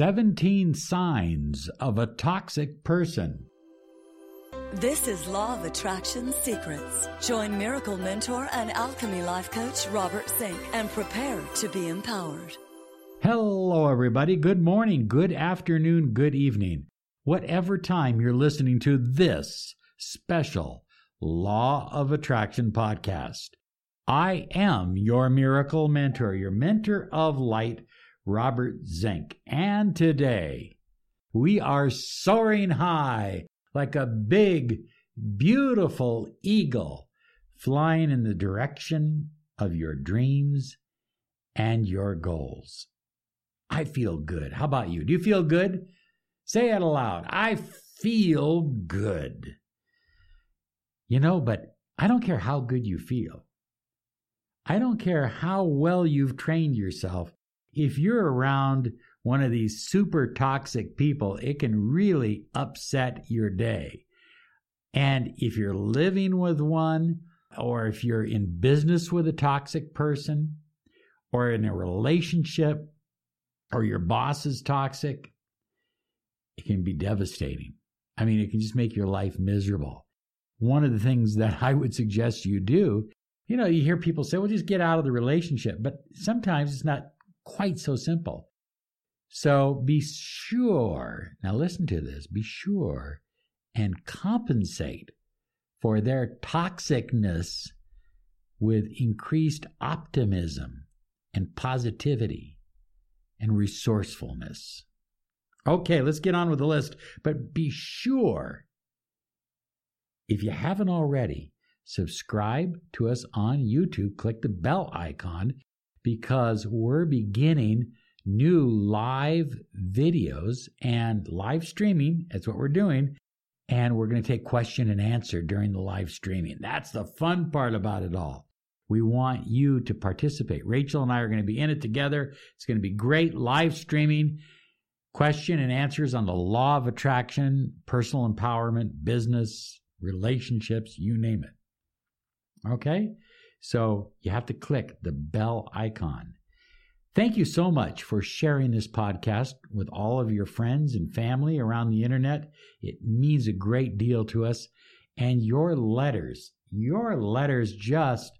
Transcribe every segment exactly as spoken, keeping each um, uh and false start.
seventeen Signs of a Toxic Person. This is Law of Attraction Secrets. Join Miracle Mentor and Alchemy Life Coach Robert Zink and prepare to be empowered. Hello, everybody. Good morning, good afternoon, good evening. Whatever time you're listening to this special Law of Attraction podcast, I am your Miracle Mentor, your mentor of light, Robert Zink. And today, we are soaring high like a big, beautiful eagle flying in the direction of your dreams and your goals. I feel good. How about you? Do you feel good? Say it aloud. I feel good. You know, but I don't care how good you feel. I don't care how well you've trained yourself. If you're around one of these super toxic people, it can really upset your day. And if you're living with one, or if you're in business with a toxic person, or in a relationship, or your boss is toxic, it can be devastating. I mean, it can just make your life miserable. One of the things that I would suggest you do, you know, you hear people say, well, just get out of the relationship. But sometimes it's not quite so simple. So be sure, now listen to this, be sure and compensate for their toxicness with increased optimism and positivity and resourcefulness. Okay, let's get on with the list. But be sure, if you haven't already, subscribe to us on YouTube. Click the bell icon because we're beginning new live videos and live streaming. That's what we're doing. And we're going to take question and answer during the live streaming. That's the fun part about it all. We want you to participate. Rachel and I are going to be in it together. It's going to be great live streaming, question and answers on the law of attraction, personal empowerment, business, relationships, you name it. Okay? So you have to click the bell icon. Thank you so much for sharing this podcast with all of your friends and family around the internet. It means a great deal to us. And your letters, your letters just,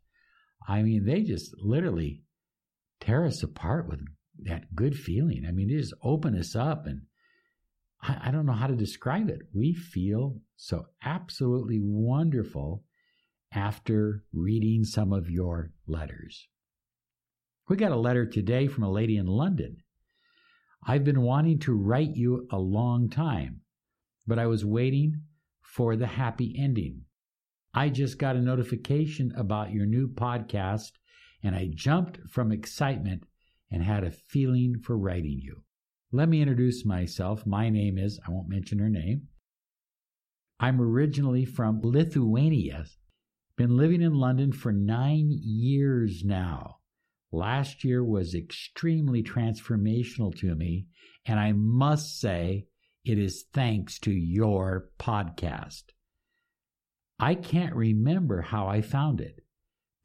I mean, they just literally tear us apart with that good feeling. I mean, they just open us up, and I, I don't know how to describe it. We feel so absolutely wonderful after reading some of your letters. We got a letter today from a lady in London. I've been wanting to write you a long time, but I was waiting for the happy ending. I just got a notification about your new podcast, and I jumped from excitement and had a feeling for writing you. Let me introduce myself. My name is, I won't mention her name. I'm originally from Lithuania. Been living in London for nine years now. Last year was extremely transformational to me, and I must say it is thanks to your podcast. I can't remember how I found it,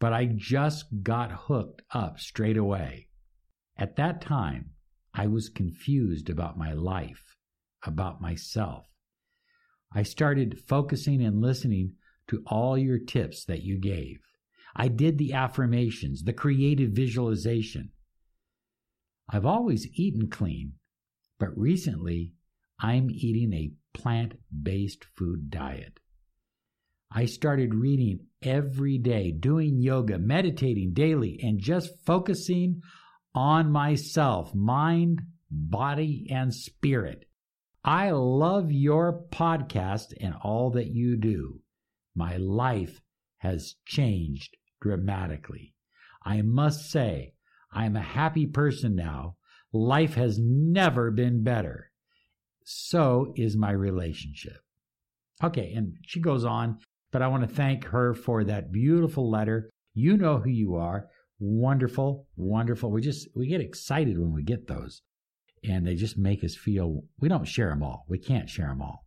but I just got hooked up straight away. At that time, I was confused about my life, about myself. I started focusing and listening to all your tips that you gave. I did the affirmations, the creative visualization. I've always eaten clean, but recently I'm eating a plant-based food diet. I started reading every day, doing yoga, meditating daily, and just focusing on myself, mind, body, and spirit. I love your podcast and all that you do. My life has changed dramatically. I must say, I'm a happy person now. Life has never been better. So is my relationship. Okay, and she goes on, but I want to thank her for that beautiful letter. You know who you are. Wonderful, wonderful. We just, we get excited when we get those, and they just make us feel, we don't share them all. We can't share them all.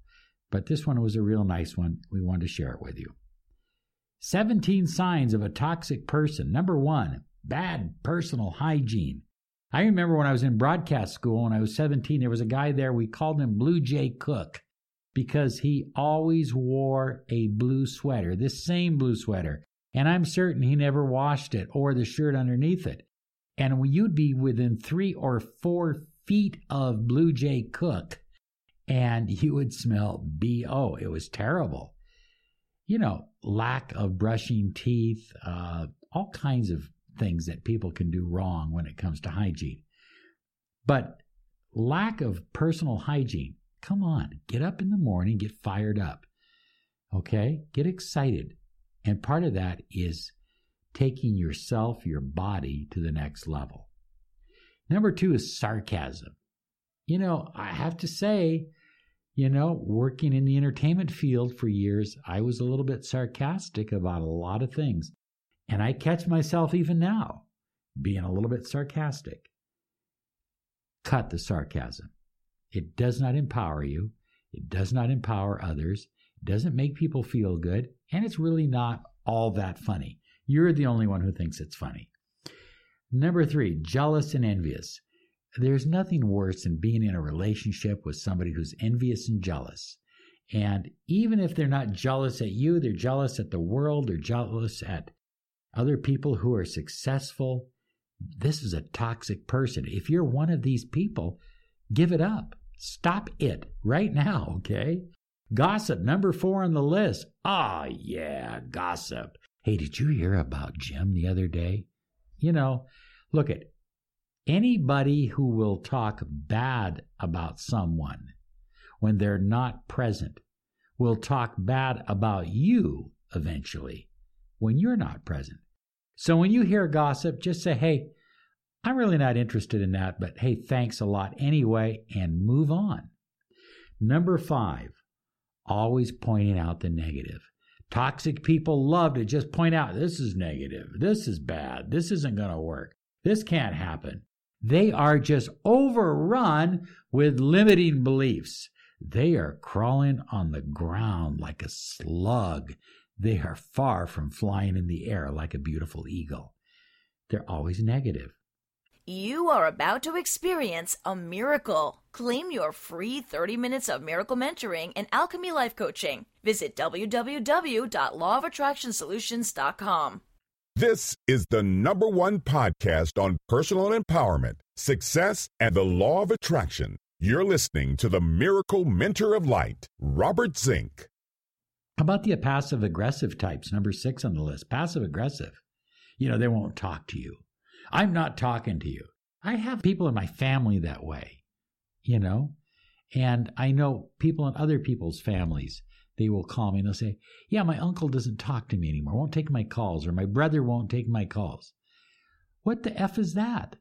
But this one was a real nice one. We wanted to share it with you. seventeen signs of a toxic person. Number one, bad personal hygiene. I remember when I was in broadcast school and I was seventeen, there was a guy there, we called him Blue Jay Cook because he always wore a blue sweater, this same blue sweater. And I'm certain he never washed it or the shirt underneath it. And you'd be within three or four feet of Blue Jay Cook and you would smell B O. It was terrible. You know, lack of brushing teeth, uh, all kinds of things that people can do wrong when it comes to hygiene. But lack of personal hygiene, come on, get up in the morning, get fired up, okay? Get excited. And part of that is taking yourself, your body to the next level. Number two is sarcasm. You know, I have to say, you know, working in the entertainment field for years, I was a little bit sarcastic about a lot of things. And I catch myself even now being a little bit sarcastic. Cut the sarcasm. It does not empower you. It does not empower others. It doesn't make people feel good. And it's really not all that funny. You're the only one who thinks it's funny. Number three, jealous and envious. There's nothing worse than being in a relationship with somebody who's envious and jealous. And even if they're not jealous at you, they're jealous at the world, they're jealous at other people who are successful. This is a toxic person. If you're one of these people, give it up. Stop it right now, okay? Gossip, number four on the list. Ah, oh, yeah, gossip. Hey, did you hear about Jim the other day? You know, look at anybody who will talk bad about someone when they're not present will talk bad about you eventually when you're not present. So when you hear gossip, just say, hey, I'm really not interested in that, but hey, thanks a lot anyway, and move on. Number five, always pointing out the negative. Toxic people love to just point out, this is negative, this is bad, this isn't going to work, this can't happen. They are just overrun with limiting beliefs. They are crawling on the ground like a slug. They are far from flying in the air like a beautiful eagle. They're always negative. You are about to experience a miracle. Claim your free thirty minutes of miracle mentoring and alchemy life coaching. Visit w w w dot law of attraction solutions dot com. This is the number one podcast on personal empowerment, success, and the law of attraction. You're listening to the Miracle Mentor of Light, Robert Zink. How about the passive-aggressive types, number six on the list? Passive-aggressive. You know, they won't talk to you. I'm not talking to you. I have people in my family that way, you know, and I know people in other people's families. They will call me and they'll say, yeah, my uncle doesn't talk to me anymore, won't take my calls, or my brother won't take my calls. What the F is that?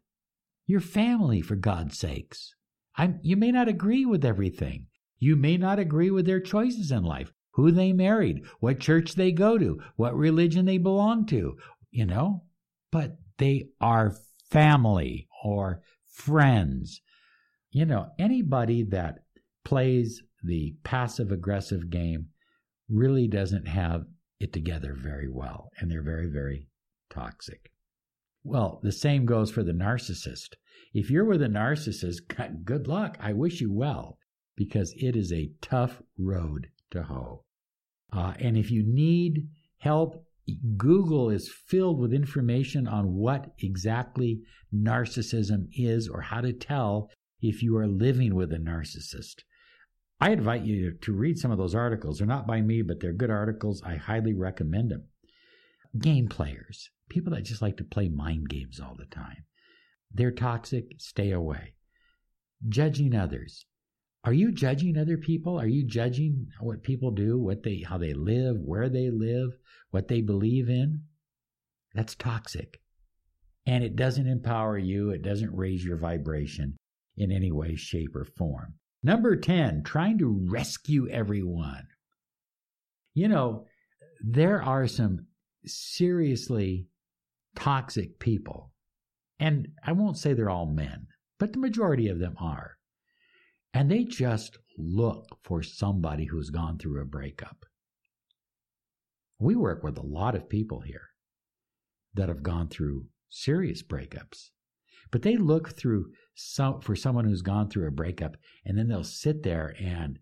Your family, for God's sakes. I'm, you may not agree with everything. You may not agree with their choices in life. Who they married, what church they go to, what religion they belong to, you know, but they are family or friends. You know, anybody that plays the passive-aggressive game really doesn't have it together very well, and they're very, very toxic. Well, the same goes for the narcissist. If you're with a narcissist, good luck. I wish you well, because it is a tough road to hoe. Uh, and if you need help, Google is filled with information on what exactly narcissism is or how to tell if you are living with a narcissist. I invite you to read some of those articles. They're not by me, but they're good articles. I highly recommend them. Game players, people that just like to play mind games all the time. They're toxic. Stay away. Judging others. Are you judging other people? Are you judging what people do, what they, how they live, where they live, what they believe in? That's toxic. And it doesn't empower you. It doesn't raise your vibration in any way, shape, or form. Number ten, trying to rescue everyone. You know, there are some seriously toxic people. And I won't say they're all men, but the majority of them are. And they just look for somebody who's gone through a breakup. We work with a lot of people here that have gone through serious breakups. But they look through some, for someone who's gone through a breakup, and then they'll sit there and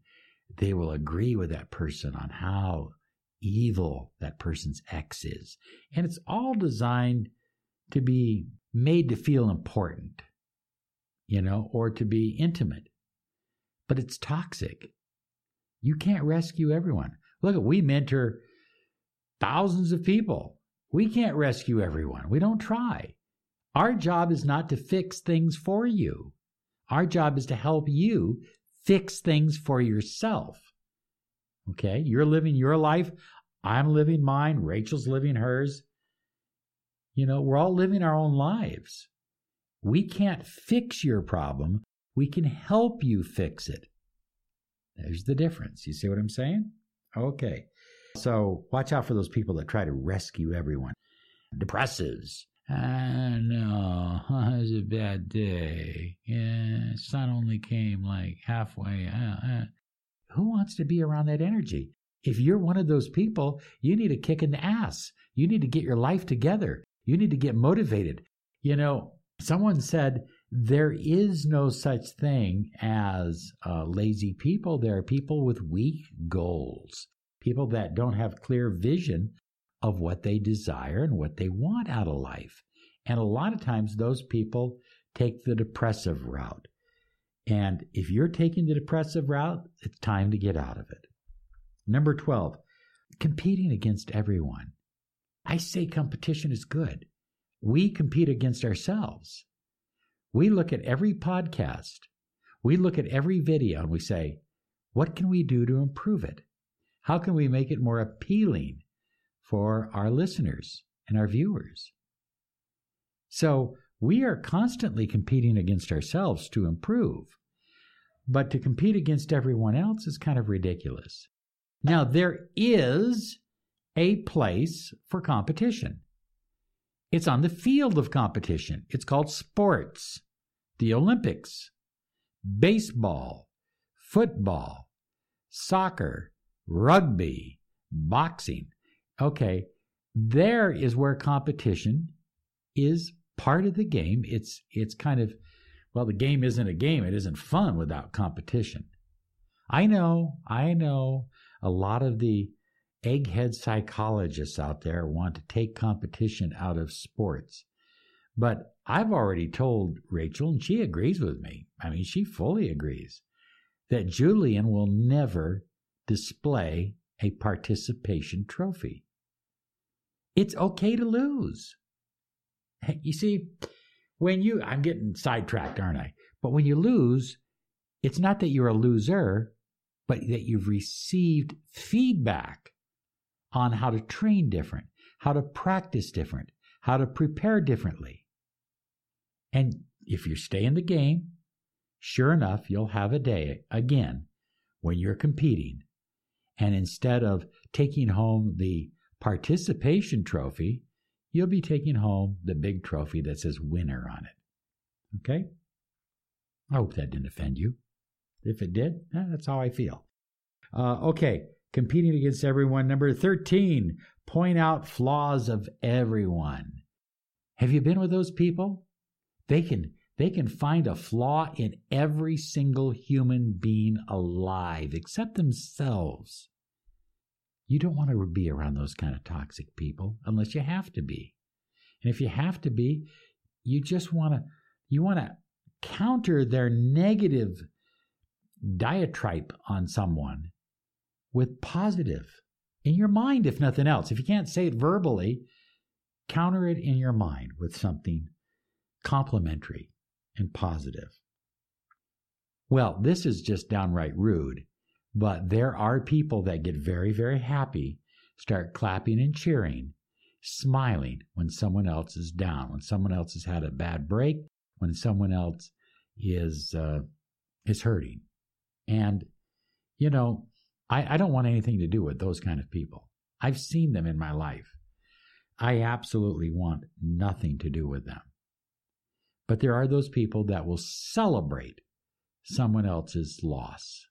they will agree with that person on how evil that person's ex is. And it's all designed to be made to feel important, you know, or to be intimate. But it's toxic. You can't rescue everyone. Look, we mentor thousands of people. We can't rescue everyone. We don't try. Our job is not to fix things for you. Our job is to help you fix things for yourself. Okay? You're living your life. I'm living mine. Rachel's living hers. You know, we're all living our own lives. We can't fix your problem. We can help you fix it. There's the difference. You see what I'm saying? Okay. So watch out for those people that try to rescue everyone. Depressives. I know, it was a bad day. Yeah, sun only came like halfway. Uh, who wants to be around that energy? If you're one of those people, you need a kick in the ass. You need to get your life together. You need to get motivated. You know, someone said there is no such thing as uh, lazy people. There are people with weak goals, people that don't have clear vision of what they desire and what they want out of life. And a lot of times those people take the depressive route. And if you're taking the depressive route, it's time to get out of it. Number twelve, competing against everyone. I say competition is good. We compete against ourselves. We look at every podcast. We look at every video and we say, what can we do to improve it? How can we make it more appealing for our listeners and our viewers? So we are constantly competing against ourselves to improve, but to compete against everyone else is kind of ridiculous. Now, there is a place for competition. It's on the field of competition. It's called sports, the Olympics, baseball, football, soccer, rugby, boxing. Okay, there is where competition is part of the game. It's it's kind of, well, the game isn't a game. It isn't fun without competition. I know, I know a lot of the egghead psychologists out there want to take competition out of sports. But I've already told Rachel, and she agrees with me. I mean, she fully agrees that Julian will never display a participation trophy. It's okay to lose. You see, when you, I'm getting sidetracked, aren't I? But when you lose, it's not that you're a loser, but that you've received feedback on how to train different, how to practice different, how to prepare differently. And if you stay in the game, sure enough, you'll have a day again when you're competing. And instead of taking home the participation trophy, you'll be taking home the big trophy that says winner on it. Okay? I hope that didn't offend you. If it did, that's how I feel. Uh, okay, competing against everyone. Number thirteen, point out flaws of everyone. Have you been with those people? They can, they can find a flaw in every single human being alive except themselves. You don't want to be around those kind of toxic people unless you have to be. And if you have to be, you just want to, you want to counter their negative diatribe on someone with positive in your mind, if nothing else. If you can't say it verbally, counter it in your mind with something complimentary and positive. Well, this is just downright rude, but there are people that get very, very happy, start clapping and cheering, smiling when someone else is down, when someone else has had a bad break, when someone else is uh, is hurting. And, you know, I, I don't want anything to do with those kind of people. I've seen them in my life. I absolutely want nothing to do with them. But there are those people that will celebrate someone else's loss.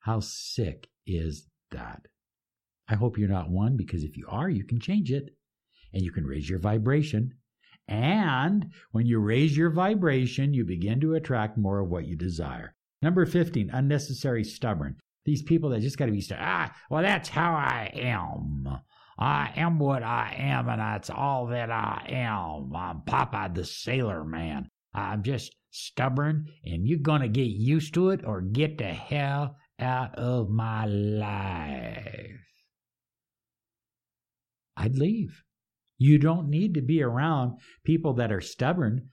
How sick is that? I hope you're not one, because if you are, you can change it and you can raise your vibration And when you raise your vibration, you begin to attract more of what you desire. Number fifteen, unnecessary stubborn. These people that just got to be stubborn. Ah, well, that's how I am. I am what I am, and that's all that I am. I'm Popeye the Sailor Man. I'm just stubborn, and you're going to get used to it or get the hell out of my life. I'd leave. You don't need to be around people that are stubborn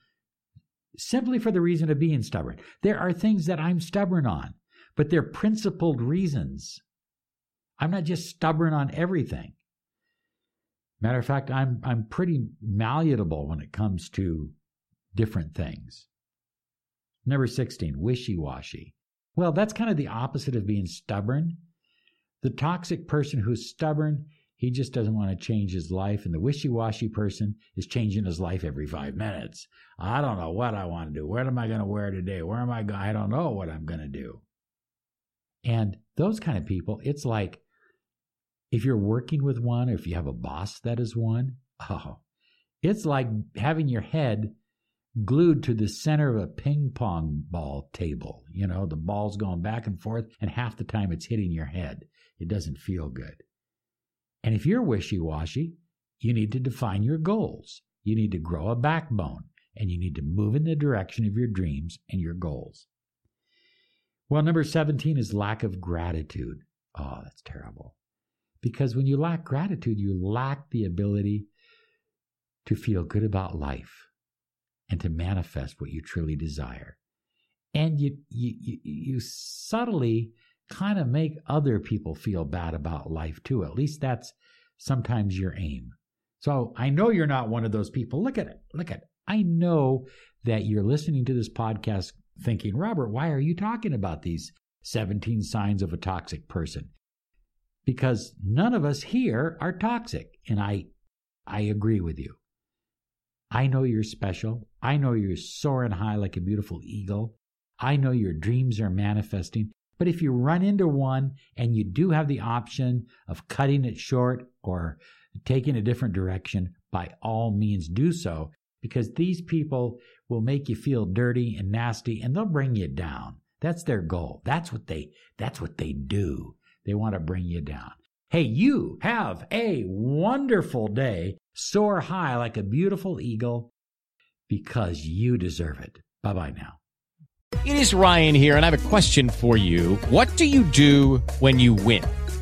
simply for the reason of being stubborn. There are things that I'm stubborn on, but they're principled reasons. I'm not just stubborn on everything. Matter of fact, I'm I'm pretty malleable when it comes to different things. Number sixteen, wishy-washy. Well, that's kind of the opposite of being stubborn. The toxic person who's stubborn, he just doesn't want to change his life. And the wishy-washy person is changing his life every five minutes. I don't know what I want to do. What am I going to wear today? Where am I going? I don't know what I'm going to do. And those kind of people, it's like, if you're working with one, or if you have a boss that is one, oh, it's like having your head glued to the center of a ping pong ball table. You know, the ball's going back and forth, and half the time it's hitting your head. It doesn't feel good. And if you're wishy-washy, you need to define your goals. You need to grow a backbone, and you need to move in the direction of your dreams and your goals. Well, number seventeen is lack of gratitude. Oh, that's terrible. Because when you lack gratitude, you lack the ability to feel good about life and to manifest what you truly desire. And you you you, you subtly kind of make other people feel bad about life too. At least that's sometimes your aim. So I know you're not one of those people. Look at it. Look at it. I know that you're listening to this podcast thinking, Robert, why are you talking about these seventeen signs of a toxic person? Because none of us here are toxic. And I I agree with you. I know you're special. I know you're soaring high like a beautiful eagle. I know your dreams are manifesting. But if you run into one and you do have the option of cutting it short or taking a different direction, by all means do so. Because these people will make you feel dirty and nasty, and they'll bring you down. That's their goal. That's what they, that's what they do. They want to bring you down. Hey, you have a wonderful day. Soar high like a beautiful eagle because you deserve it. Bye-bye now. It is Ryan here, and I have a question for you. What do you do when you win?